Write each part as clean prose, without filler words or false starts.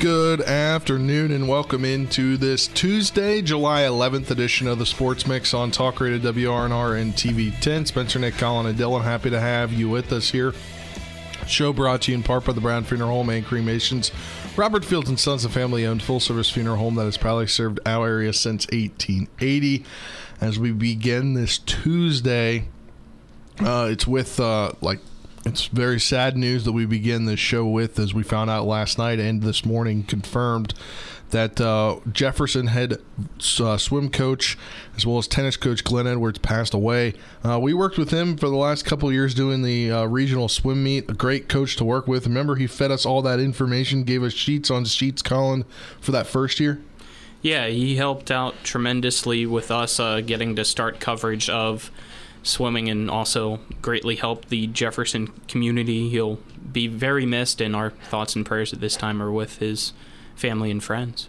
Good afternoon and welcome into this Tuesday, July 11th edition of the Sports Mix on Talk Radio WRNR and TV 10. Spencer, Nick, Colin, and Dylan, happy to have you with us here. Show brought to you in part by the Brown Funeral Home and Cremations. Robert Fields and Sons, a family-owned full-service funeral home that has proudly served our area since 1880. As we begin this Tuesday, it's with, it's very sad news that we begin this show with, as we found out last night and this morning confirmed that Jefferson head swim coach as well as tennis coach Glenn Edwards passed away. We worked with him for the last couple of years doing the regional swim meet. A great coach to work with. Remember, he fed us all that information, gave us sheets on sheets, Colin, for that first year? Yeah, he helped out tremendously with us getting to start coverage of swimming, and also greatly helped the Jefferson community. He'll be very missed, and our thoughts and prayers at this time are with his family and friends.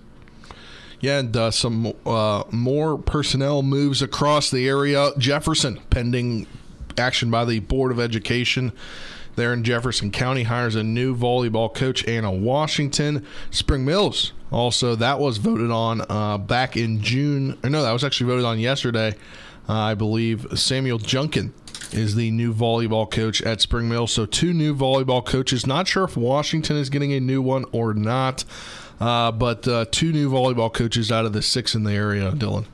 Yeah, and some more personnel moves across the area. Jefferson, pending action by the Board of Education there in Jefferson County, hires a new volleyball coach, Anna Washington. Spring Mills, also, that was voted on back in June. Or no, that was actually voted on yesterday. I believe Samuel Junkin is the new volleyball coach at Spring Mill. So two new volleyball coaches. Not sure if Washington is getting a new one or not, but two new volleyball coaches out of the six in the area, Dylan.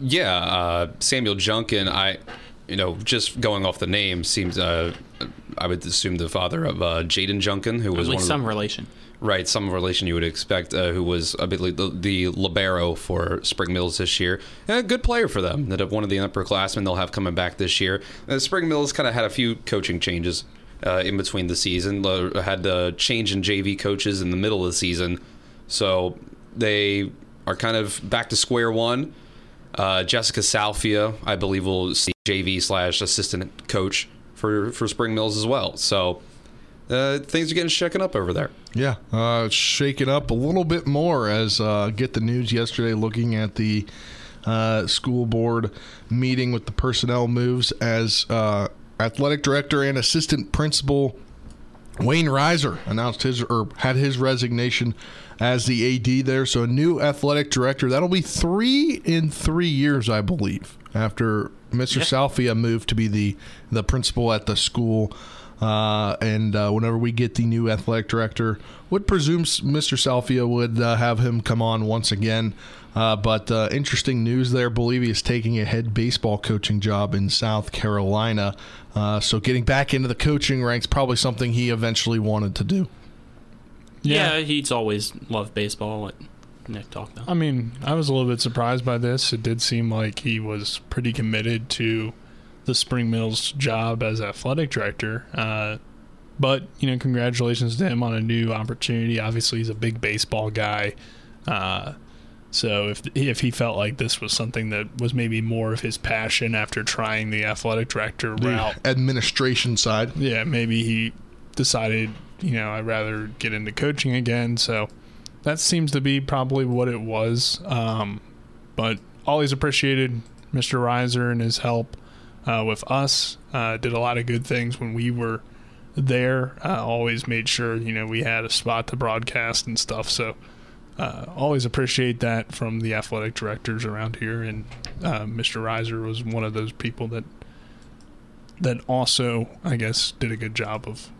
Yeah, Samuel Junkin, just going off the name, seems I would assume the father of Jaden Junkin, who was relation. Right, some relation you would expect, who was a bit like the libero for Spring Mills this year. And a good player for them. That one of the upperclassmen they'll have coming back this year. Spring Mills kind of had a few coaching changes in between the season. Had the change in JV coaches in the middle of the season. So they are kind of back to square one. Jessica Salfia, I believe, will see JV/assistant coach for Spring Mills as well. So things are getting shaken up over there. Yeah, shaken up a little bit more as get the news yesterday looking at the school board meeting with the personnel moves as athletic director and assistant principal Wayne Reiser announced had his resignation as the AD there. So a new athletic director. That'll be 3 in 3 years, I believe, after Mr. Salfia moved to be the principal at the school. And whenever we get the new athletic director, would presume Mr. Salfia would have him come on once again. But interesting news there. Bolivia is taking a head baseball coaching job in South Carolina. So getting back into the coaching ranks, probably something he eventually wanted to do. Yeah, he's always loved baseball. What Nick talked about. I mean, I was a little bit surprised by this. It did seem like he was pretty committed to the Spring Mills job as athletic director, but congratulations to him on a new opportunity. Obviously he's a big baseball guy, so if he felt like this was something that was maybe more of his passion after trying the athletic director route, administration side, maybe he decided I'd rather get into coaching again. So that seems to be probably what it was, but always appreciated Mr. Reiser and his help with us. Did a lot of good things when we were there. Always made sure we had a spot to broadcast and stuff. So always appreciate that from the athletic directors around here. And Mr. Reiser was one of those people that also, I guess, did a good job of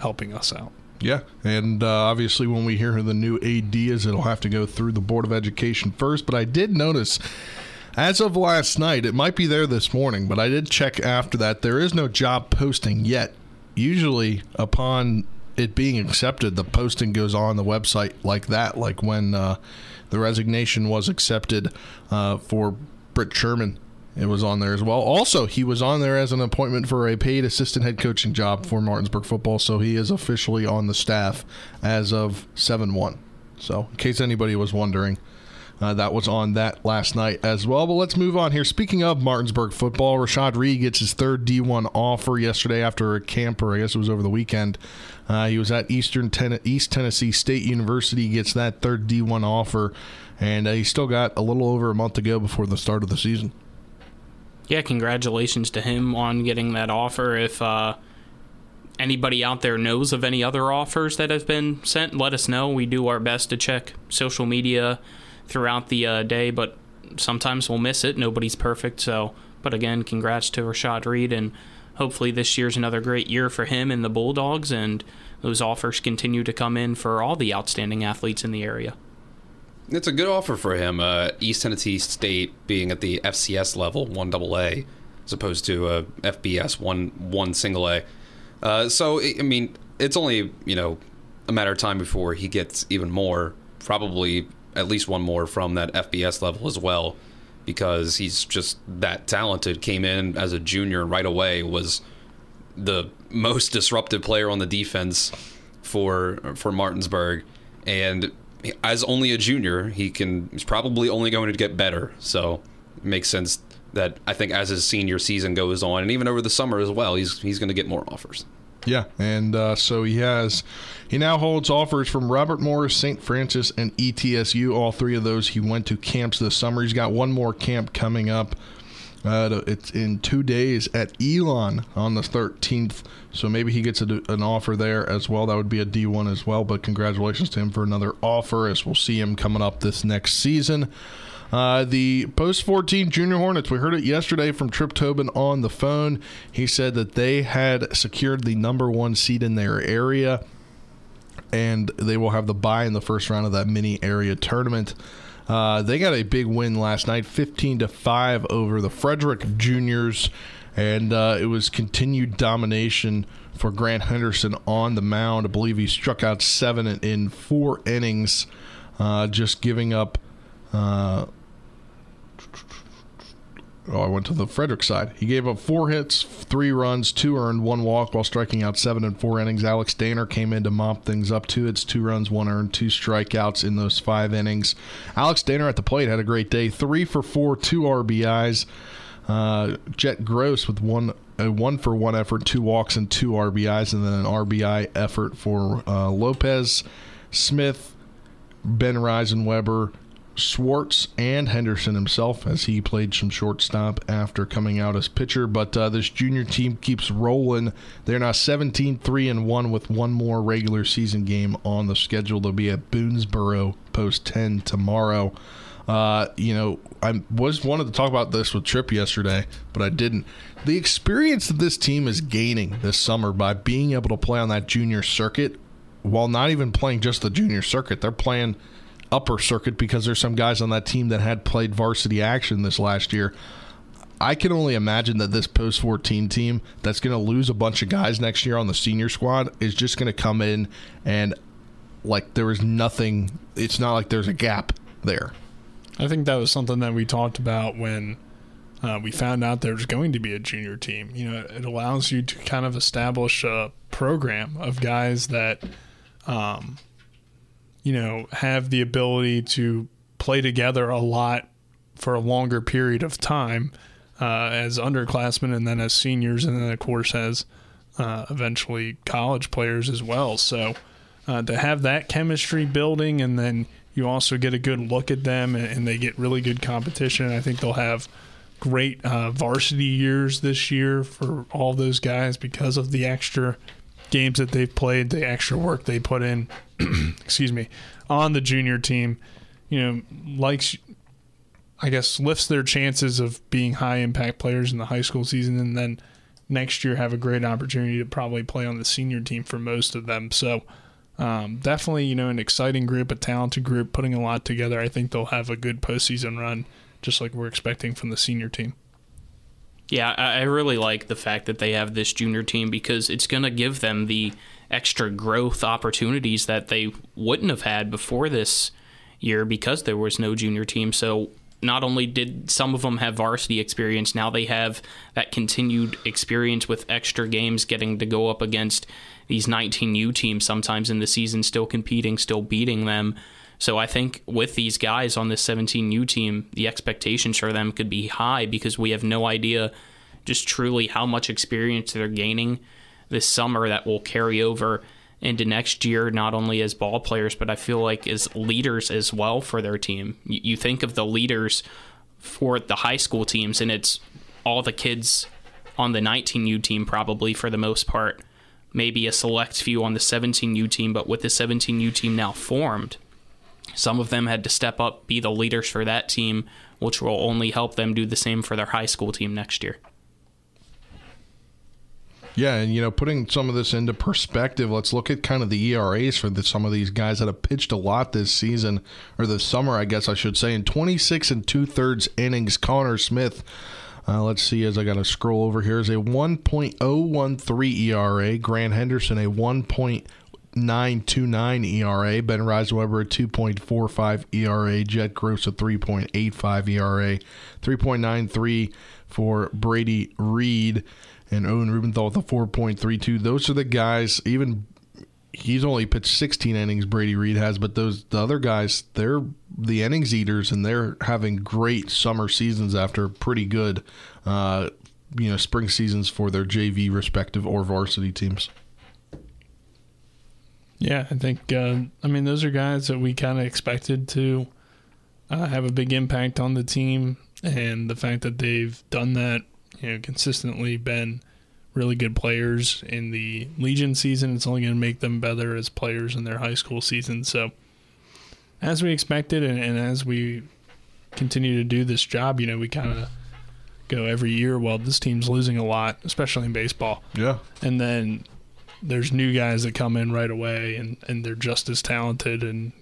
helping us out. Yeah, and obviously when we hear who the new AD is, it'll have to go through the Board of Education first. But I did notice, as of last night, it might be there this morning, but I did check after that. There is no job posting yet. Usually, upon it being accepted, the posting goes on the website like that, like when the resignation was accepted for Britt Sherman. It was on there as well. Also, he was on there as an appointment for a paid assistant head coaching job for Martinsburg football, so he is officially on the staff as of 7/1. So, in case anybody was wondering, that was on that last night as well. But let's move on here. Speaking of Martinsburg football, Rashad Reed gets his third D1 offer yesterday after a camp, or I guess it was over the weekend. He was at East Tennessee State University, gets that third D1 offer, and he's still got a little over a month to go before the start of the season. Yeah, congratulations to him on getting that offer. If anybody out there knows of any other offers that have been sent, let us know. We do our best to check social media throughout the day, but sometimes we'll miss it. Nobody's perfect. So, but again, congrats to Rashad Reed, and hopefully this year's another great year for him and the Bulldogs, and those offers continue to come in for all the outstanding athletes in the area. It's a good offer for him. East Tennessee State being at the FCS level, 1AA, as opposed to FBS, one single A. So, I mean, it's only, you know, a matter of time before he gets even more, probably at least one more from that FBS level as well, because he's just that talented. Came in as a junior right away, was the most disruptive player on the defense for Martinsburg, and as only a junior, he's probably only going to get better. So it makes sense that I think as his senior season goes on, and even over the summer as well, he's going to get more offers. Yeah, and so he now holds offers from Robert Morris, St. Francis, and ETSU. All three of those he went to camps this summer. He's got one more camp coming up. It's in 2 days at Elon on the 13th, so maybe he gets an offer there as well. That would be a D1 as well, but congratulations to him for another offer, as we'll see him coming up this next season. The post-14 Junior Hornets, we heard it yesterday from Trip Tobin on the phone. He said that they had secured the number one seed in their area, and they will have the bye in the first round of that mini-area tournament. They got a big win last night, 15-5 over the Frederick Juniors, and it was continued domination for Grant Henderson on the mound. I believe he struck out seven in four innings, just giving up. I went to the Frederick side. He gave up four hits, three runs, two earned, one walk, while striking out seven in four innings. Alex Danner came in to mop things up. Two hits, two runs, one earned, two strikeouts in those five innings. Alex Danner at the plate had a great day. 3 for 4, 2 RBIs. Jet Gross with a 1 for 1 effort, 2 walks, and 2 RBIs, and then an RBI effort for Lopez, Smith, Ben Risenweber, Schwartz, and Henderson himself, as he played some shortstop after coming out as pitcher. But this junior team keeps rolling. They're now 17-3-1 with one more regular season game on the schedule. They'll be at Boonesboro post 10 tomorrow. I wanted to talk about this with Tripp yesterday, but I didn't. The experience that this team is gaining this summer by being able to play on that junior circuit, while not even playing just the junior circuit, they're playing upper circuit, because there's some guys on that team that had played varsity action this last year. I can only imagine that this post-14 team that's going to lose a bunch of guys next year on the senior squad is just going to come in and, like, there is nothing. It's not like there's a gap there. I think that was something that we talked about when we found out there was going to be a junior team. You know, it allows you to kind of establish a program of guys that have the ability to play together a lot for a longer period of time as underclassmen, and then as seniors, and then, of course, as eventually college players as well. So to have that chemistry building, and then you also get a good look at them, and they get really good competition. I think they'll have great varsity years this year for all those guys because of the extra games that they've played, the extra work they put in excuse me, on the junior team, lifts their chances of being high impact players in the high school season, and then next year have a great opportunity to probably play on the senior team for most of them. So definitely, an exciting group, a talented group, putting a lot together. I think they'll have a good postseason run, just like we're expecting from the senior team. Yeah, I really like the fact that they have this junior team, because it's going to give them the extra growth opportunities that they wouldn't have had before this year, because there was no junior team. So not only did some of them have varsity experience, now they have that continued experience with extra games, getting to go up against these 19U teams sometimes in the season, still competing, still beating them. So I think with these guys on this 17U team, the expectations for them could be high because we have no idea just truly how much experience they're gaining this summer that will carry over into next year, not only as ball players, but I feel like as leaders as well for their team. You think of the leaders for the high school teams, and it's all the kids on the 19U team probably for the most part, maybe a select few on the 17U team, but with the 17U team now formed, some of them had to step up, be the leaders for that team, which will only help them do the same for their high school team next year. Yeah, and, you know, putting some of this into perspective, let's look at kind of the ERAs for some of these guys that have pitched a lot this season, or this summer, I guess I should say. In 26 and two-thirds innings, Connor Smith, let's see as I got to scroll over here, is a 1.013 ERA. Grant Henderson, a 1.929 ERA. Ben Risenweber, a 2.45 ERA. Jet Gross, a 3.85 ERA. 3.93 for Brady Reed. And Owen Rubenthal with a 4.32. Those are the guys, even he's only pitched 16 innings, Brady Reed has, but the other guys, they're the innings eaters, and they're having great summer seasons after pretty good spring seasons for their JV respective or varsity teams. Yeah, I think, those are guys that we kind of expected to have a big impact on the team, and the fact that they've done that, consistently been really good players in the Legion season. It's only going to make them better as players in their high school season. So as we expected and as we continue to do this job, we kind of go every year, well, this team's losing a lot, especially in baseball. Yeah. And then there's new guys that come in right away and they're just as talented, and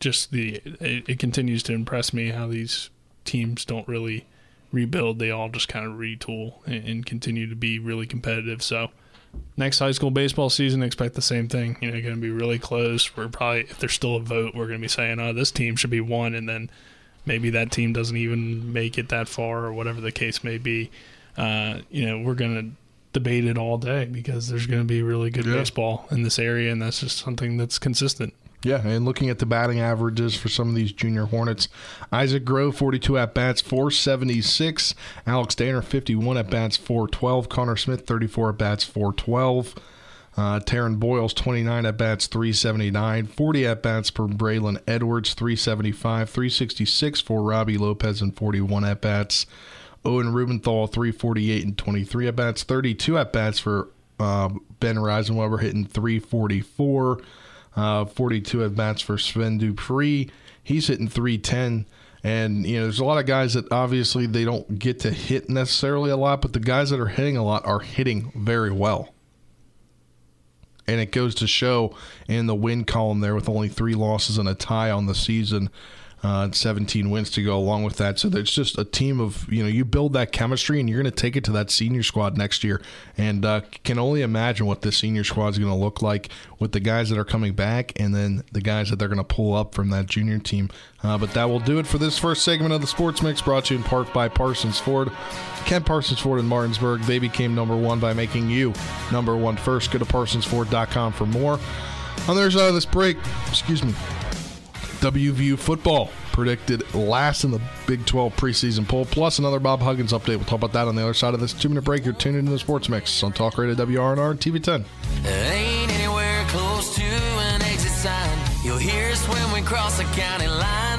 just it continues to impress me how these teams don't really – rebuild. They all just kind of retool and continue to be really competitive. So next high school baseball season, expect the same thing. Going to be really close. We're probably, if there's still a vote, we're going to be saying, oh, this team should be one, and then maybe that team doesn't even make it that far, or whatever the case may be. We're going to debate it all day because there's going to be really good baseball in this area, and that's just something that's consistent. Yeah, and looking at the batting averages for some of these junior Hornets, Isaac Grove, 42 at-bats, 476. Alex Danner, 51 at-bats, 412. Connor Smith, 34 at-bats, 412. Taryn Boyles, 29 at-bats, 379. 40 at-bats for Braylon Edwards, 375. 366 for Robbie Lopez, and 41 at-bats. Owen Rubenthal, 348 and 23 at-bats. 32 at-bats for Ben Risenweber, hitting 344. 42 at-bats for Spencer Dupuis. He's hitting 310. And, there's a lot of guys that obviously they don't get to hit necessarily a lot, but the guys that are hitting a lot are hitting very well. And it goes to show in the win column there with only 3 losses and a tie on the season, 17 wins to go along with that. So there's just a team of, you build that chemistry and you're going to take it to that senior squad next year, and can only imagine what this senior squad is going to look like with the guys that are coming back and then the guys that they're going to pull up from that junior team. But that will do it for this first segment of the Sports Mix, brought to you in part by Parsons Ford. Ken Parsons Ford in Martinsburg. They became number one by making you number one first. Go to ParsonsFord.com for more. On the other side of this break, WVU football predicted last in the Big 12 preseason poll, plus another Bob Huggins update. We'll talk about that on the other side of this 2-minute break. You're tuned into the Sports Mix on Talk Radio WRNR and TV10. There ain't anywhere close to an exit sign. You'll hear us when we cross the county line.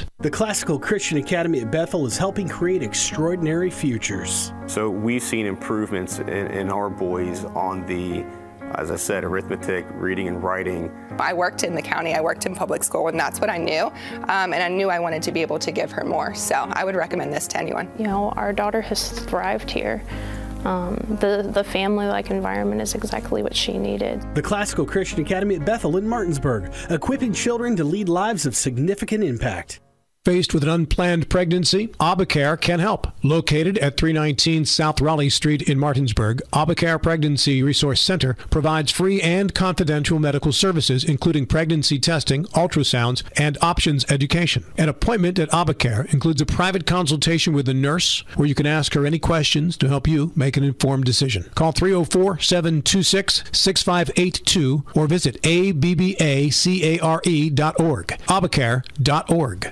The Classical Christian Academy at Bethel is helping create extraordinary futures. So we've seen improvements in our boys on the, as I said, arithmetic, reading and writing. I worked in the county, I worked in public school, and that's what I knew. And I knew I wanted to be able to give her more. So I would recommend this to anyone. You know, our daughter has thrived here. The family-like environment is exactly what she needed. The Classical Christian Academy at Bethel in Martinsburg, equipping children to lead lives of significant impact. Faced with an unplanned pregnancy, Obacare can help. Located at 319 South Raleigh Street in Martinsburg, Obacare Pregnancy Resource Center provides free and confidential medical services, including pregnancy testing, ultrasounds, and options education. An appointment at Obacare includes a private consultation with a nurse where you can ask her any questions to help you make an informed decision. Call 304-726-6582 or visit abbacare.org, obacare.org.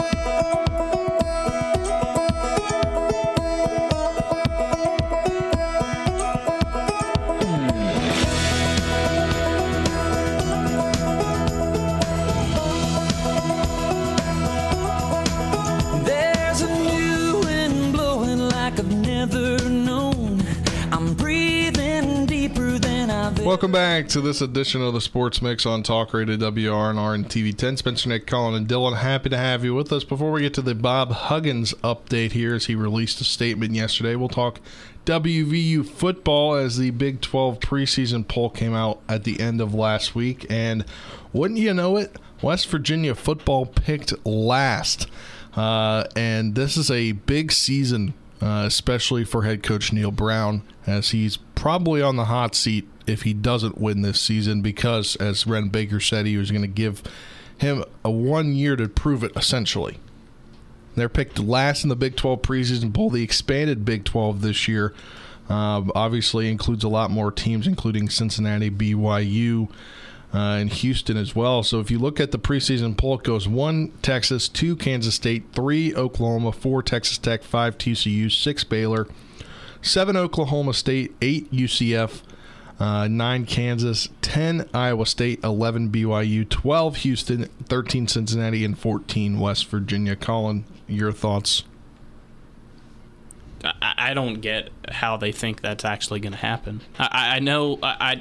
Welcome back to this edition of the Sports Mix on Talk Radio WRNR and TV 10. Spencer, Nick, Colin, and Dylan, happy to have you with us. Before we get to the Bob Huggins update here, as he released a statement yesterday, we'll talk WVU football as the Big 12 preseason poll came out at the end of last week. And wouldn't you know it, West Virginia football picked last. And this is a big season, especially for head coach Neil Brown, as he's probably on the hot seat if he doesn't win this season, because as Ren Baker said, he was going to give him a 1 year to prove it, essentially. They're picked last in the Big 12 preseason poll. The expanded Big 12 this year obviously includes a lot more teams, including Cincinnati, BYU, and Houston as well. So if you look at the preseason poll, it goes 1, Texas, 2, Kansas State, 3, Oklahoma, 4, Texas Tech, 5, TCU, 6, Baylor, 7, Oklahoma State, 8, UCF, 9, Kansas, 10, Iowa State, 11, BYU, 12, Houston, 13, Cincinnati, and 14, West Virginia. Colin, your thoughts? I don't get how they think that's actually going to happen. I know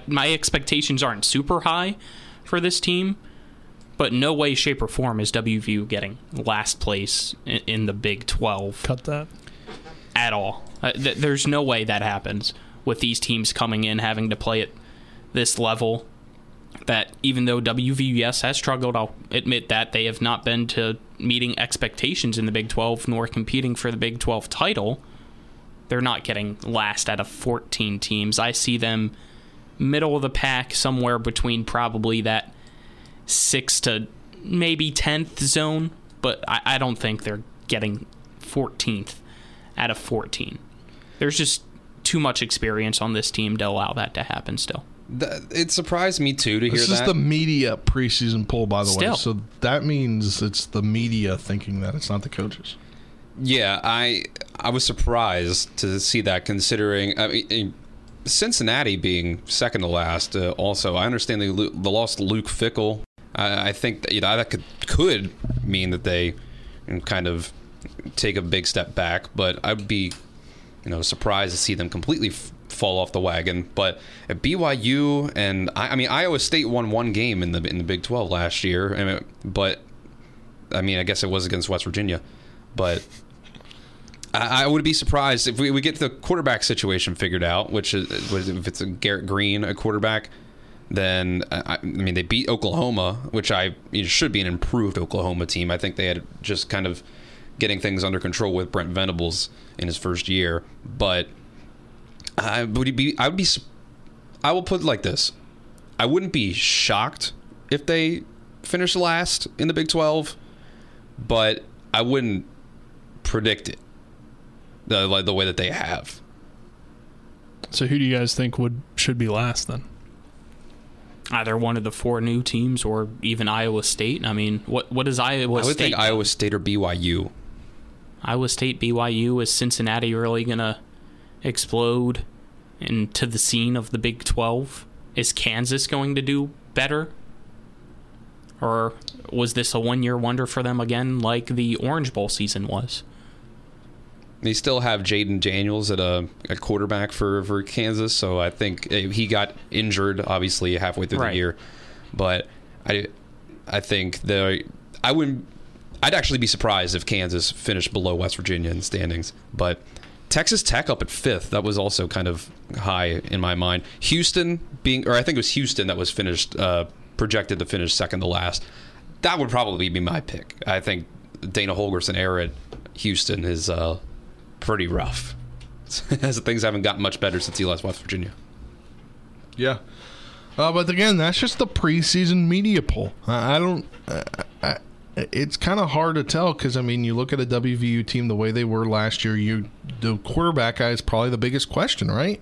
my expectations aren't super high for this team, but no way, shape, or form is WVU getting last place in the Big 12. Cut that. At all. There's no way that happens. With these teams coming in, having to play at this level, that even though WVUS has struggled, I'll admit that, they have not been to meeting expectations in the Big 12 nor competing for the Big 12 title. They're not getting last out of 14 teams. I see them middle of the pack, somewhere between probably that 6th to maybe 10th zone, but I don't think they're getting 14th out of 14. There's just too much experience on this team to allow that to happen still. It surprised me, too, to hear that. This is the media preseason poll, by the way. So that means it's the media thinking that. It's not the coaches. Yeah, I was surprised to see that, considering Cincinnati being second to last. Also, I understand they lost Luke Fickell. I think that, that could mean that they kind of take a big step back, but I'd be surprised to see them completely fall off the wagon. But at BYU and Iowa State won one game in the Big 12 last year, but I guess it was against West Virginia. But I would be surprised if we get the quarterback situation figured out, which is if it's a Garrett Green, a quarterback. Then they beat Oklahoma, which should be an improved Oklahoma team. I think they had just kind of getting things under control with Brent Venables in his first year, but I will put it like this. I wouldn't be shocked if they finish last in the Big 12, but I wouldn't predict it the way that they have. So who do you guys think should be last then? Either one of the four new teams or even Iowa State. I mean, what is Iowa State? I would think Iowa State or BYU. Iowa State, BYU. Is Cincinnati really going to explode into the scene of the Big 12? Is Kansas going to do better? Or was this a one-year wonder for them again like the Orange Bowl season was? They still have Jaden Daniels at a quarterback for Kansas, so I think he got injured, obviously, halfway through the year. But I think I'd actually be surprised if Kansas finished below West Virginia in standings. But Texas Tech up at fifth, that was also kind of high in my mind. Houston I think it was Houston that was finished projected to finish second to last. That would probably be my pick. I think Dana Holgorsen era at Houston is pretty rough, as things haven't gotten much better since he left West Virginia. Yeah, but again, that's just the preseason media poll. It's kind of hard to tell because I mean, you look at a WVU team the way they were last year. The quarterback guy is probably the biggest question, right?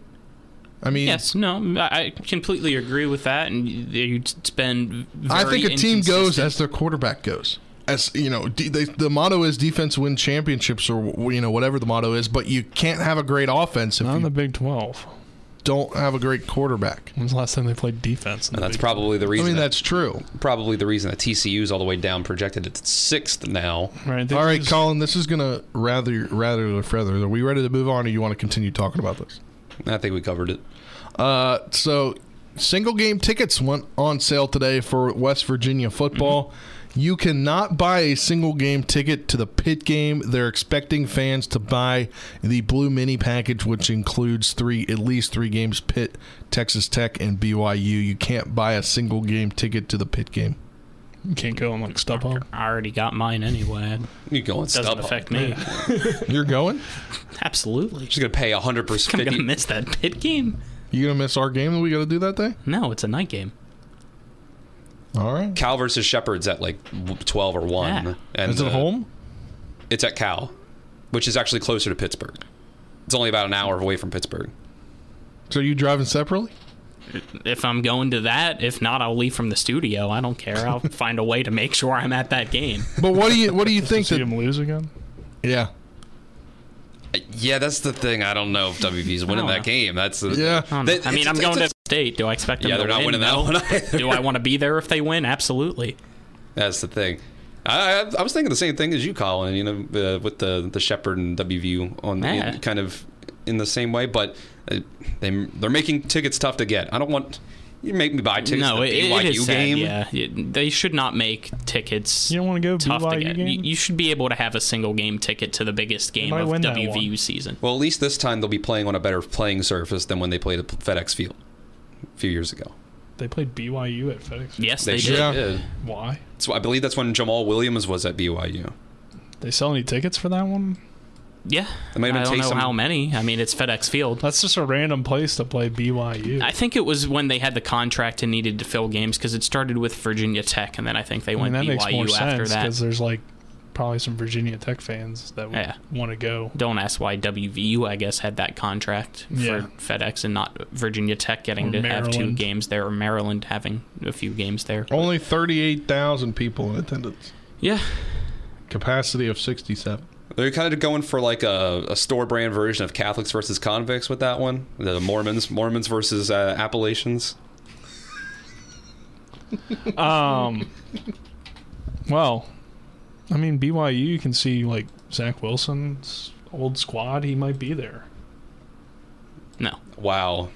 I mean, yes, no, I completely agree with that, and it's been. I think a team goes as their quarterback goes. As you know, the motto is defense wins championships, or you know whatever the motto is. But you can't have a great offense if not in the Big 12. Don't have a great quarterback. When's the last time they played defense? And that's probably the reason. I mean, that's true. Probably the reason that TCU's all the way down, projected at sixth now. Right. All right, Colin. This is gonna rather feather. Are we ready to move on, or you want to continue talking about this? I think we covered it. So single game tickets went on sale today for West Virginia football. Mm-hmm. You cannot buy a single game ticket to the Pitt game. They're expecting fans to buy the blue mini package, which includes at least three games: Pitt, Texas Tech, and BYU. You can't buy a single game ticket to the Pitt game. You can't go on like StubHub. I already got mine anyway. You go on StubHub. Doesn't affect me. You're going? Absolutely. She's gonna pay 100%. I'm gonna miss that Pitt game. You gonna miss our game that we gotta do that day? No, it's a night game. All right. Cal versus Shepherd's at like 12 or 1. Yeah. And is it home? It's at Cal, which is actually closer to Pittsburgh. It's only about an hour away from Pittsburgh. So are you driving separately? If I'm going to that, if not, I'll leave from the studio. I don't care. I'll find a way to make sure I'm at that game. But what do you think? See him lose again? Yeah. Yeah, that's the thing. I don't know if WV's winning that game. That's I mean, I'm going to state. Do I expect them to win? Yeah, they're not winning that one either. Do I want to be there if they win? Absolutely. That's the thing. I was thinking the same thing as you, Colin. You know, with the Shepherd and WVU on kind of in the same way, but they're making tickets tough to get. I don't want you make me buy tickets. No, BYU game. Sad, yeah, they should not make tickets. You don't want to go tough BYU to get. Game? You should be able to have a single game ticket to the biggest game of WVU season. Well, at least this time they'll be playing on a better playing surface than when they played at FedEx Field a few years ago. They played BYU at FedEx Field. Yes, they did. Yeah. Why? So I believe that's when Jamal Williams was at BYU. They sell any tickets for that one? Yeah, I don't know how many. I mean, it's FedEx Field. That's just a random place to play BYU. I think it was when they had the contract and needed to fill games because it started with Virginia Tech, and then I think they went BYU after that. That makes more sense because there's like probably some Virginia Tech fans that would want to go. Don't ask why WVU, I guess, had that contract for FedEx and not Virginia Tech getting to have two games there, or Maryland having a few games there. Only 38,000 people in attendance. Yeah. Capacity of 67. They're kind of going for like a store brand version of Catholics versus convicts with that one. The Mormons versus Appalachians. Well, I mean BYU. You can see like Zach Wilson's old squad. He might be there. No. Wow,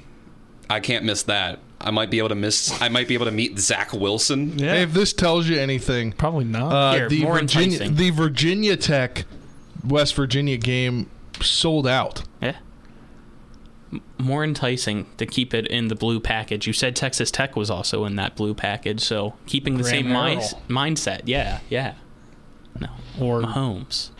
I can't miss that. I might be able to meet Zach Wilson. Yeah. Hey, if this tells you anything, probably not. The Virginia Tech. West Virginia game sold out. Yeah. More enticing to keep it in the blue package. You said Texas Tech was also in that blue package, so keeping the same mindset. Yeah, yeah. No. Or Mahomes.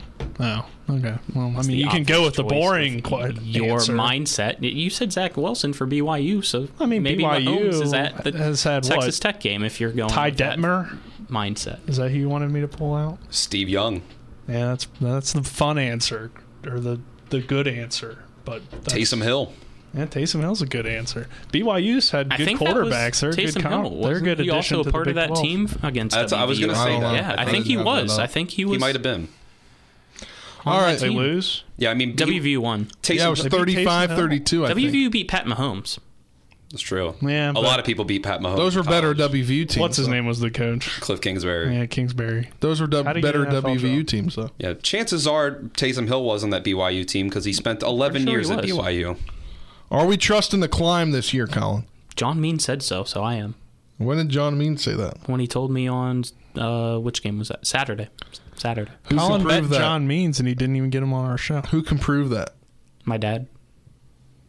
Oh, okay. Well, I mean, you can go with the boring your answer. Mindset. You said Zach Wilson for BYU, so I mean, maybe BYU is at the has had Texas Tech game if you're going Ty Detmer mindset. Is that who you wanted me to pull out? Steve Young. Yeah, that's the fun answer or the good answer. But Taysom Hill. Yeah, Taysom Hill's a good answer. BYu's had good quarterbacks. They're Taysom good Hill. They're good addition also a to part the Big of that 12. Team against WVU. I was going to say that. Yeah, I think he was. He might have been. All right, they lose. Yeah, I mean WVU won. Yeah, it was 35-32. WVU beat Pat Mahomes. That's true. Yeah, a lot of people beat Pat Mahomes. Those were better WVU teams. What's his name was the coach? Cliff Kingsbury. Yeah, Kingsbury. Those were better WVU teams, though. Yeah, chances are Taysom Hill was on that BYU team because he spent 11 years at BYU. Are we trusting the climb this year, Colin? John Means said so, so I am. When did John Means say that? When he told me on, which game was that? Saturday. Colin bet John Means, and he didn't even get him on our show. Who can prove that? My dad.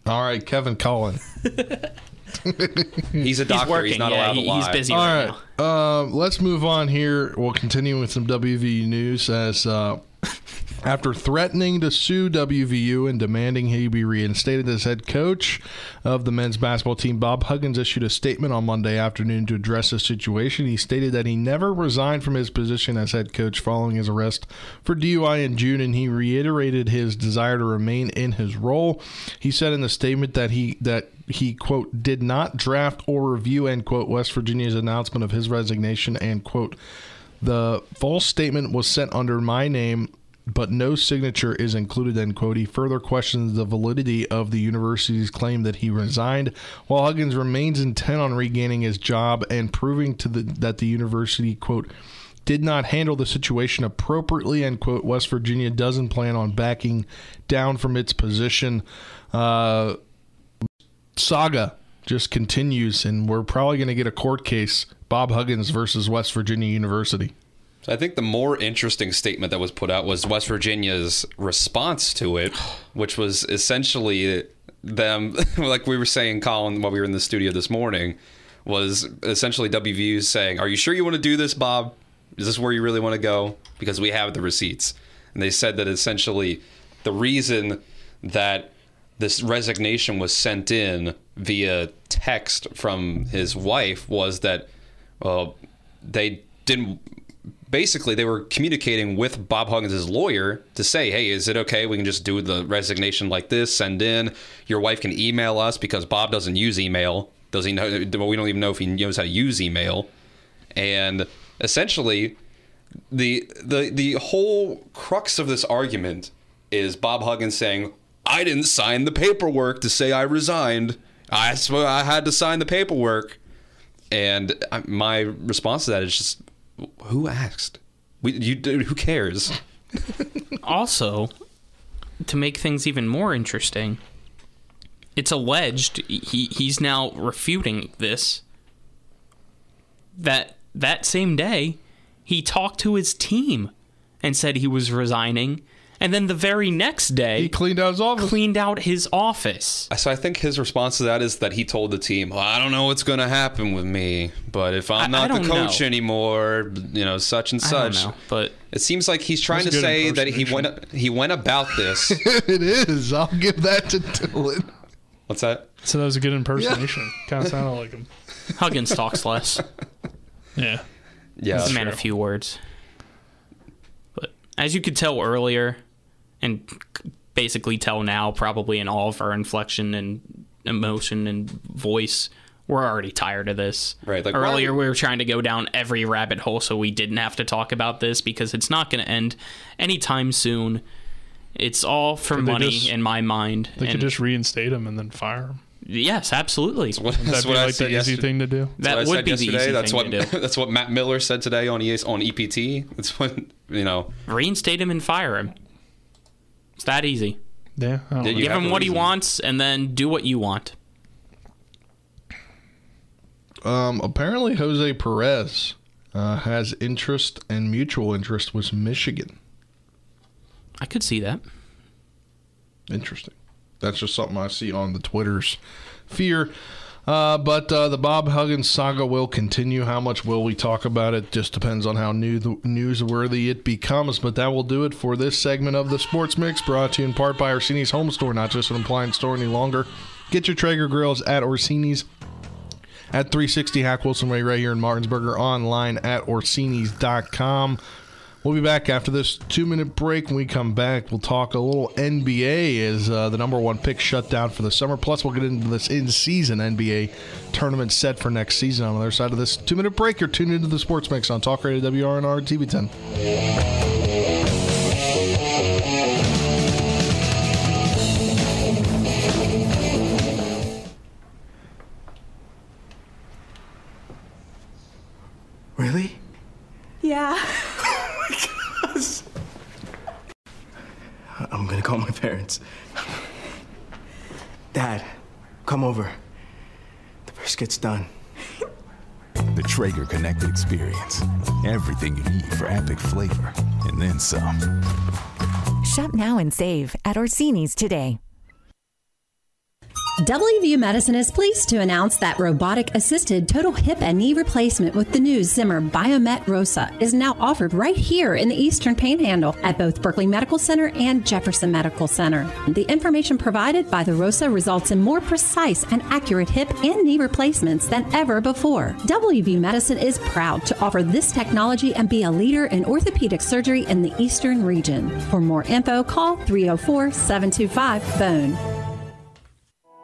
All right, Kevin Cullen. He's a doctor. He's not allowed to lie. He's busy right now. Let's move on here. We'll continue with some WVU news as... After threatening to sue WVU and demanding he be reinstated as head coach of the men's basketball team, Bob Huggins issued a statement on Monday afternoon to address the situation. He stated that he never resigned from his position as head coach following his arrest for DUI in June, and he reiterated his desire to remain in his role. He said in the statement that he, quote, did not draft or review, end quote, West Virginia's announcement of his resignation, end quote. The false statement was sent under my name, but no signature is included, end quote. He further questions the validity of the university's claim that he resigned, while Huggins remains intent on regaining his job and proving that the university, quote, did not handle the situation appropriately, end quote. West Virginia doesn't plan on backing down from its position. Saga just continues, and we're probably going to get a court case, Bob Huggins versus West Virginia University. I think the more interesting statement that was put out was West Virginia's response to it, which was essentially them, like we were saying, Colin, while we were in the studio this morning, was essentially WVU saying, are you sure you want to do this, Bob? Is this where you really want to go? Because we have the receipts. And they said that essentially the reason that this resignation was sent in via text from his wife was that they didn't... Basically, they were communicating with Bob Huggins' lawyer to say, hey, is it okay? We can just do the resignation like this, send in. Your wife can email us because Bob doesn't use email. Does he know? We don't even know if he knows how to use email. And essentially, the whole crux of this argument is Bob Huggins saying, I didn't sign the paperwork to say I resigned. I swear I had to sign the paperwork. And my response to that is just... Who asked? Who cares? Also, to make things even more interesting, it's alleged he's now refuting this. That same day, he talked to his team and said he was resigning. And then the very next day, he cleaned out his office. So I think his response to that is that he told the team, well, I don't know what's going to happen with me, but if I'm not the coach anymore, such and such. I don't know, but it seems like he's trying to say that he went about this. It is. I'll give that to Dylan. What's that? So that was a good impersonation. Yeah. Kind of sounded like him. Huggins talks less. Yeah. He's a man of few words. As you could tell earlier, and basically tell now, probably in all of our inflection and emotion and voice, we're already tired of this. Right. Like earlier, we were trying to go down every rabbit hole so we didn't have to talk about this because it's not going to end anytime soon. It's all for money in my mind. They could just reinstate him and then fire him. Yes, absolutely. That's what I said. The easy thing to do. That would be the easy thing to do. That's what Matt Miller said today on EPT. That's what reinstate him and fire him. It's that easy. Yeah. Give him what he wants, and then do what you want. Apparently, Jose Perez has mutual interest with Michigan. I could see that. Interesting. That's just something I see on the Twitter's fear. But the Bob Huggins saga will continue. How much will we talk about it just depends on how newsworthy it becomes. But that will do it for this segment of the Sports Mix, brought to you in part by Orsini's Home Store, not just an appliance store any longer. Get your Traeger grills at Orsini's at 360 Hack Wilson Way right here in Martinsburg, or online at Orsini's.com. We'll be back after this 2-minute break. When we come back, we'll talk a little NBA as the #1 pick shut down for the summer. Plus, we'll get into this in-season NBA tournament set for next season. On the other side of this 2-minute break, you're tuned into the Sports Mix on Talk Radio WRNR TV 10. Really? Yeah. Oh my gosh. I'm gonna call my parents. Dad, come over. The brisket's done. The Traeger Connected Experience. Everything you need for epic flavor, and then some. Shop now and save at Orsini's today. WVU Medicine is pleased to announce that robotic-assisted total hip and knee replacement with the new Zimmer Biomet Rosa is now offered right here in the Eastern Panhandle at both Berkeley Medical Center and Jefferson Medical Center. The information provided by the Rosa results in more precise and accurate hip and knee replacements than ever before. WVU Medicine is proud to offer this technology and be a leader in orthopedic surgery in the Eastern region. For more info, call 304-725-BONE.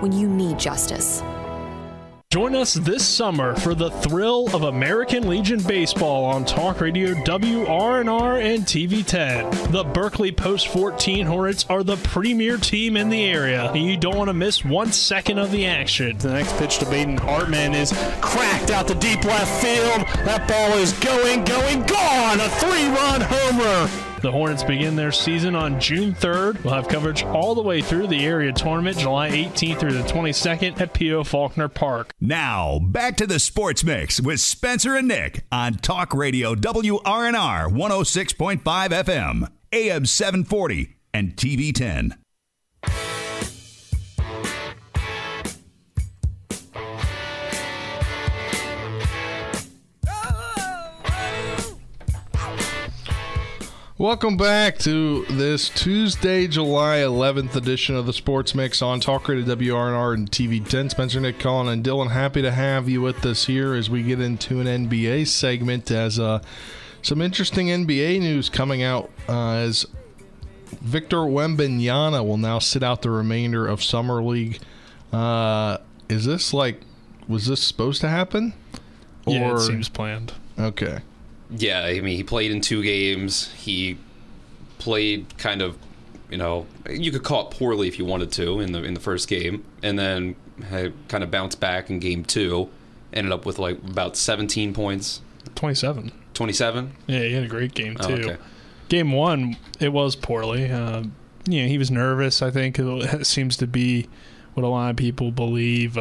When you need justice. Join us this summer for the thrill of American Legion Baseball on Talk Radio WRNR and TV 10. The Berkeley Post 14 Hornets are the premier team in the area, and you don't want to miss 1 second of the action. The next pitch to Baden Hartman is cracked out to deep left field. That ball is going, gone! A three-run homer. The Hornets begin their season on June 3rd. We'll have coverage all the way through the area tournament, July 18th through the 22nd at P.O. Faulkner Park. Now, back to the Sports Mix with Spencer and Nick on Talk Radio WRNR 106.5 FM, AM 740, and TV 10. Welcome back to this Tuesday, July 11th edition of the Sports Mix on Talk Radio WRNR and TV 10. Spencer, Nick, Colin, and Dylan, happy to have you with us here as we get into an NBA segment, as some interesting NBA news coming out as Victor Wembanyama will now sit out the remainder of Summer League. Was this supposed to happen? Or... Yeah, it seems planned. Okay. Yeah, I mean, he played in 2 games. He played kind of, you could call it poorly if you wanted to in the first game, and then kind of bounced back in game 2. Ended up with about 17 points. 27? Yeah, he had a great game, too. Oh, okay. Game 1, it was poorly. He was nervous, I think. It seems to be what a lot of people believe.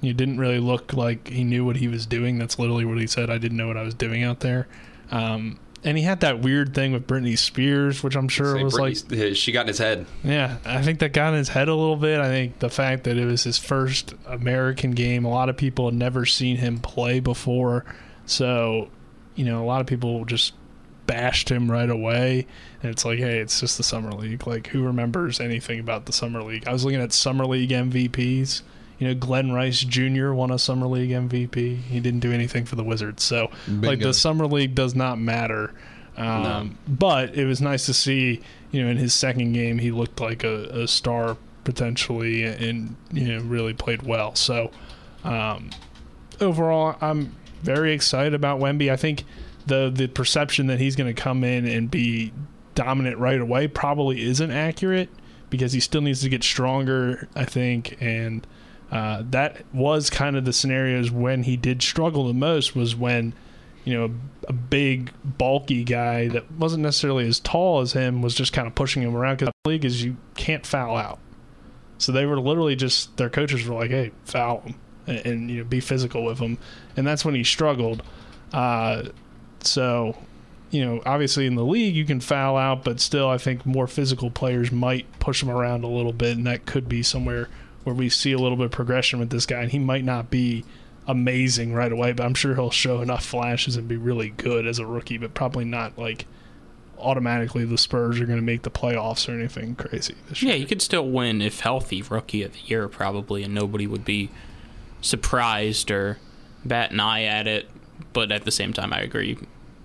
He didn't really look like he knew what he was doing. That's literally what he said. I didn't know what I was doing out there. And he had that weird thing with Britney Spears, which I'm sure was she got in his head. Yeah, I think that got in his head a little bit. I think the fact that it was his first American game, a lot of people had never seen him play before. So, a lot of people just bashed him right away. And it's hey, it's just the Summer League. Who remembers anything about the Summer League? I was looking at Summer League MVPs. Glenn Rice Jr. won a Summer League MVP. He didn't do anything for the Wizards. So, bingo. The Summer League does not matter. No. But it was nice to see, in his second game, he looked like a star potentially and, really played well. So, overall, I'm very excited about Wemby. I think the perception that he's going to come in and be dominant right away probably isn't accurate because he still needs to get stronger, I think, and That was kind of the scenarios when he did struggle the most, was when, you know, a big, bulky guy that wasn't necessarily as tall as him was just kind of pushing him around, because the league is you can't foul out. So they were literally just, their coaches were like, hey, foul him and you know, be physical with him. And that's when he struggled. So, you know, obviously in the league you can foul out, but still I think more physical players might push him around a little bit, and that could be somewhere where we see a little bit of progression with this guy. And he might not be amazing right away, but I'm sure he'll show enough flashes and be really good as a rookie, but probably not like automatically the Spurs are going to make the playoffs or anything crazy this year. Yeah, you could still win if healthy rookie of the year probably, and nobody would be surprised or bat an eye at it. But at the same time, I agree,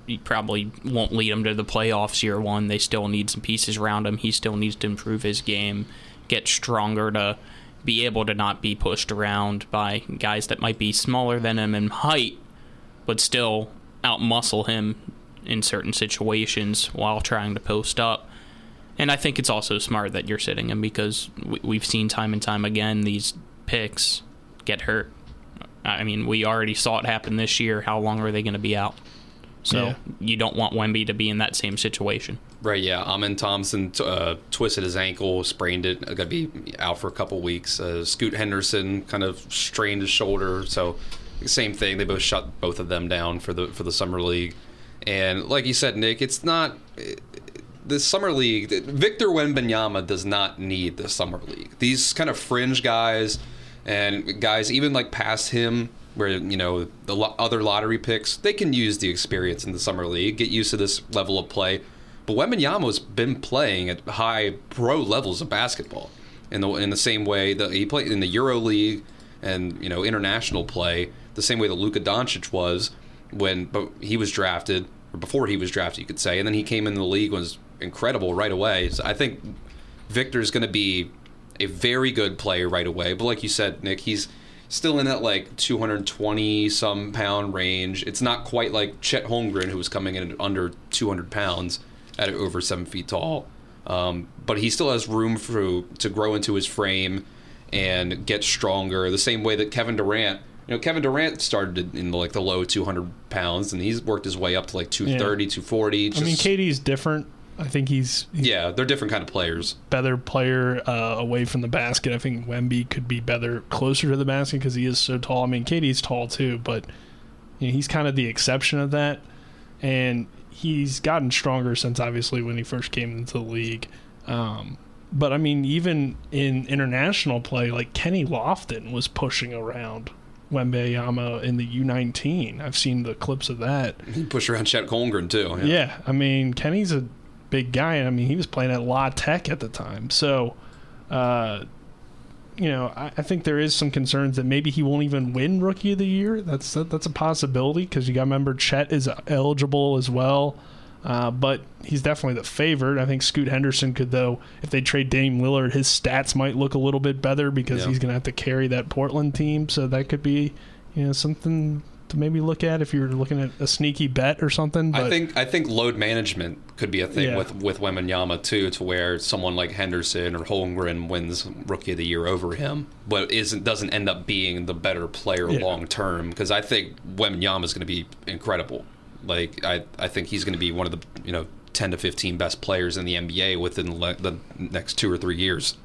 you probably won't lead them to the playoffs year one. They still need some pieces around him. He still needs to improve his game, get stronger to be able to not be pushed around by guys that might be smaller than him in height, but still out-muscle him in certain situations while trying to post up. And I think it's also smart that you're sitting him, because we've seen time and time again these picks get hurt. I mean, we already saw it happen this year. How long are they going to be out? So yeah, you don't want Wemby to be in that same situation. Right, yeah. Amin Thompson twisted his ankle, sprained it. Got to be out for a couple weeks. Scoot Henderson kind of strained his shoulder. So same thing. They both shut both of them down for the summer league. And like you said, Nick, it's not the summer league. Victor Wembanyama does not need the summer league. These kind of fringe guys and guys even like past him, where, you know, the other lottery picks, they can use the experience in the summer league, get used to this level of play. But Wembanyama's been playing at high pro levels of basketball in the same way that he played in the Euro League and, you know, international play, the same way that Luka Doncic was before he was drafted, you could say, and then he came into the league and was incredible right away. So I think Victor's going to be a very good player right away. But like you said, Nick, he's still in that like 220-some pound range. It's not quite like Chet Holmgren, who was coming in at under 200 pounds at over 7 feet tall. But he still has room to grow into his frame and get stronger, the same way that Kevin Durant. You know, Kevin Durant started in like the low 200 pounds, and he's worked his way up to like 230, yeah, 240. I mean, KD's different. I think he's yeah, they're different kind of players. Better player away from the basket. I think Wemby could be better closer to the basket because he is so tall. I mean, KD's tall too, but you know, he's kind of the exception of that. And he's gotten stronger since obviously when he first came into the league. But I mean, even in international play, like Kenny Lofton was pushing around Wembanyama in the U19. I've seen the clips of that. He pushed around Chet Holmgren too. Yeah, I mean, Kenny's a big guy, and I mean, he was playing at La Tech at the time. So, you know, I think there is some concerns that maybe he won't even win Rookie of the Year. That's a possibility, because you got to remember Chet is eligible as well, but he's definitely the favorite. I think Scoot Henderson could, though, if they trade Dame Lillard, his stats might look a little bit better because he's going to have to carry that Portland team. So that could be, you know, something to maybe look at if you're looking at a sneaky bet or something. But I think load management could be a thing with Wembanyama too, to where someone like Henderson or Holmgren wins Rookie of the Year over him, but doesn't end up being the better player long term. Because I think Wembanyama is going to be incredible. Like I think he's going to be one of the 10 to 15 best players in the NBA within the next 2 or 3 years.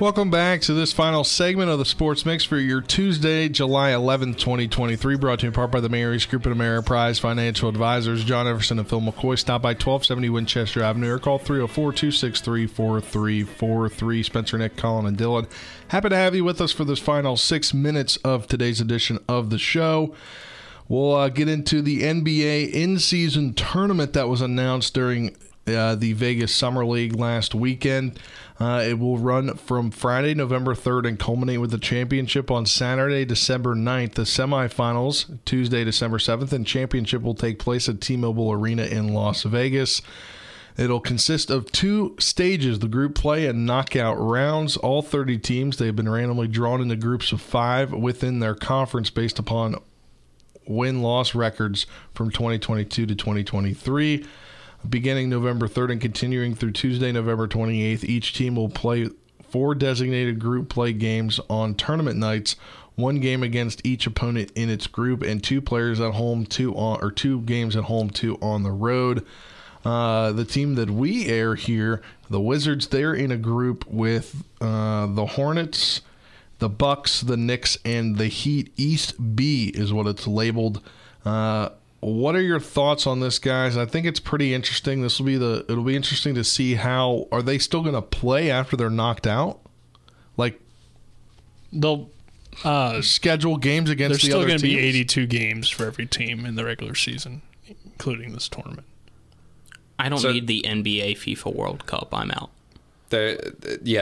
Welcome back to this final segment of the Sports Mix for your Tuesday, July 11th, 2023, brought to you in part by the Mayor's Group and Ameriprise Financial Advisors, John Everson and Phil McCoy. Stop by 1270 Winchester Avenue or call 304-263-4343. Spencer, Nick, Colin, and Dylan, happy to have you with us for this final 6 minutes of today's edition of the show. We'll get into the NBA in-season tournament that was announced during the Vegas Summer League last weekend. It will run from Friday, November 3rd, and culminate with the championship on Saturday, December 9th. The semifinals, Tuesday, December 7th, and championship will take place at T-Mobile Arena in Las Vegas. It'll consist of two stages, the group play and knockout rounds. All 30 teams, they've been randomly drawn into groups of five within their conference based upon win-loss records from 2022 to 2023. Beginning November 3rd and continuing through Tuesday, November 28th, each team will play four designated group play games on tournament nights, one game against each opponent in its group, and two players at home, two games at home, two on the road. The team that we air here, the Wizards, they're in a group with the Hornets, the Bucks, the Knicks, and the Heat. East B is what it's labeled. What are your thoughts on this, guys? I think it's pretty interesting. It'll be interesting to see how are they still going to play after they're knocked out? Like they'll schedule games against the other teams. There's still going to be 82 games for every team in the regular season, including this tournament. I don't need the NBA, FIFA World Cup. I'm out. These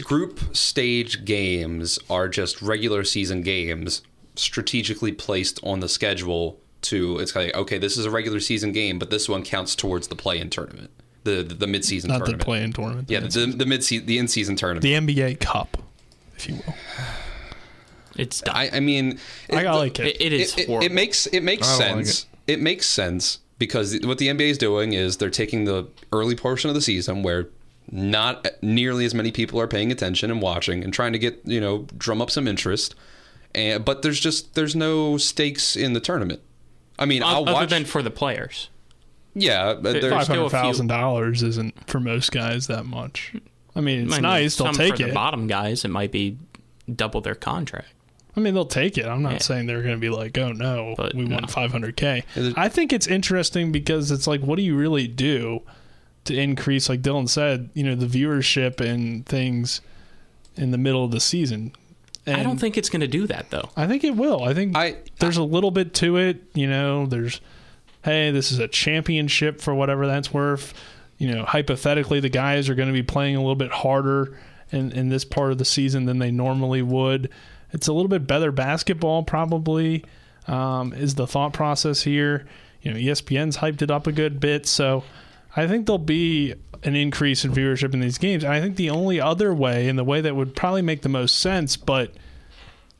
group stage games are just regular season games, strategically placed on the schedule to, it's like, okay, this is a regular season game, but this one counts towards the play-in tournament, the mid-season tournament. Not the play-in tournament. Yeah, the in-season tournament. The NBA Cup, if you will. It's dumb. I mean, it is horrible. It makes sense. Like it. It makes sense because what the NBA is doing is they're taking the early portion of the season where not nearly as many people are paying attention and watching and trying to get, drum up some interest. But there's no stakes in the tournament. I mean, I'll watch. Other than for the players. Yeah. $500,000 isn't for most guys that much. I mean, it's nice. They'll take it. For the bottom guys, it might be double their contract. I mean, they'll take it. I'm not saying they're going to be like, oh, no, but we want $500K. I think it's interesting because it's like, what do you really do to increase, like Dylan said, the viewership and things in the middle of the season? And I don't think it's going to do that, though. I think it will. I think there's a little bit to it. There's, hey, this is a championship for whatever that's worth. Hypothetically, the guys are going to be playing a little bit harder in this part of the season than they normally would. It's a little bit better basketball, probably, is the thought process here. ESPN's hyped it up a good bit. So I think there'll be an increase in viewership in these games. And I think the only other way, and the way that would probably make the most sense, but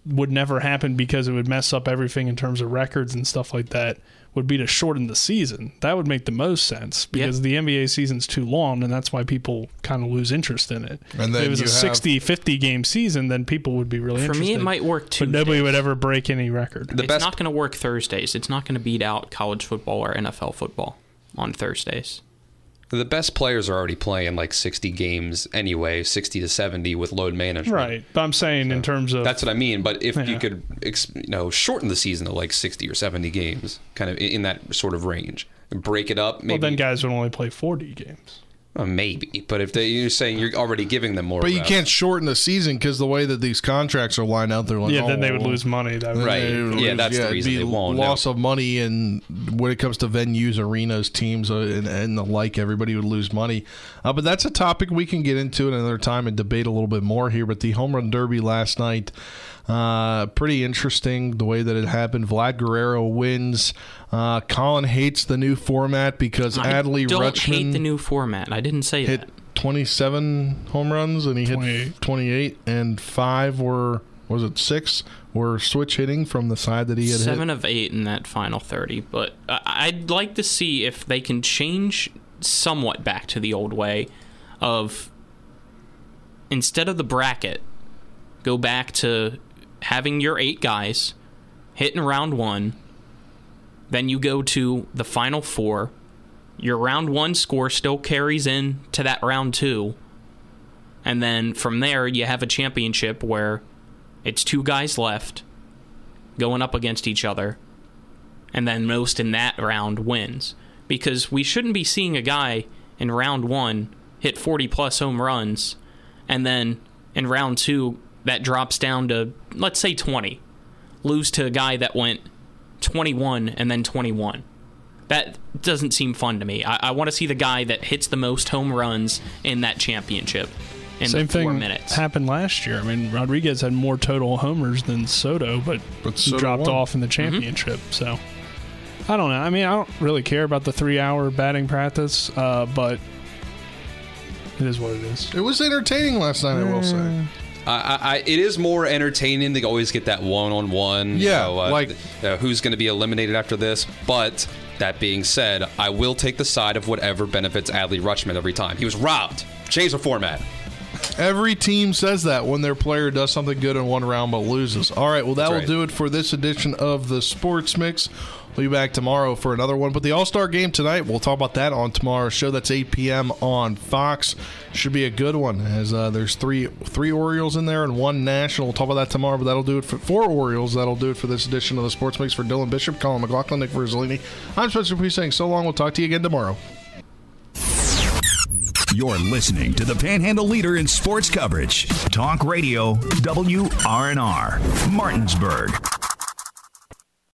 would never happen because it would mess up everything in terms of records and stuff like that, would be to shorten the season. That would make the most sense because the NBA season's too long, and that's why people kind of lose interest in it. And then if it was a 60, 50-game season, then people would be really interested. For me, it might work Tuesdays. But nobody would ever break any record. It's not going to work Thursdays. It's not going to beat out college football or NFL football on Thursdays. The best players are already playing like 60 games anyway, 60 to 70 with load management. Right. But I'm saying in terms of... That's what I mean. But if you could shorten the season to like 60 or 70 games, kind of in that sort of range, and break it up. Maybe. Well, then guys would only play 40 games. Maybe. But if you're saying you're already giving them more... But you can't shorten the season because the way that these contracts are lined out, they're like... Yeah, then they would lose money. Right. Yeah, that's the reason they won't. Loss of money, and when it comes to venues, arenas, teams, and the like, everybody would lose money. But that's a topic we can get into at another time and debate a little bit more here. But the Home Run Derby last night... pretty interesting the way that it happened. Vlad Guerrero wins. Colin hates the new format because Adley Rutschman... I don't hate the new format. I didn't say hit that. 27 home runs, and he 28. Hit 28, and five were... Was it six? Were switch hitting from the side that he had Seven hit? Of eight in that final 30, but I'd like to see if they can change somewhat back to the old way of... Instead of the bracket, go back to... having your eight guys hit in round one, then you go to the final four. Your round one score still carries in to that round two, and then from there you have a championship where it's two guys left going up against each other, and then most in that round wins. Because we shouldn't be seeing a guy in round one hit 40-plus home runs, and then in round two that drops down to, let's say, 20. Lose to a guy that went 21 and then 21. That doesn't seem fun to me. I want to see the guy that hits the most home runs in that championship in 4 minutes. Same thing happened last year. I mean, Rodriguez had more total homers than Soto, but Soto dropped off in the championship. Mm-hmm. So, I don't know. I mean, I don't really care about the 3-hour batting practice, but it is what it is. It was entertaining last night, I will say. It is more entertaining. They always get that one-on-one. Yeah, who's going to be eliminated after this? But that being said, I will take the side of whatever benefits Adley Rutschman every time. He was robbed. Change the format. Every team says that when their player does something good in one round but loses. All right, well, that will do it for this edition of the Sports Mix. We'll be back tomorrow for another one. But the All-Star game tonight, we'll talk about that on tomorrow's show. That's 8 p.m. on Fox. Should be a good one, as there's three Orioles in there and one National. We'll talk about that tomorrow, but that'll do it for four Orioles. That'll do it for this edition of the Sports Mix. For Dylan Bishop, Colin McLaughlin, Nick Verzolini, I'm Spencer Dupuis saying so long. We'll talk to you again tomorrow. You're listening to the Panhandle leader in sports coverage. Talk Radio WRNR, Martinsburg.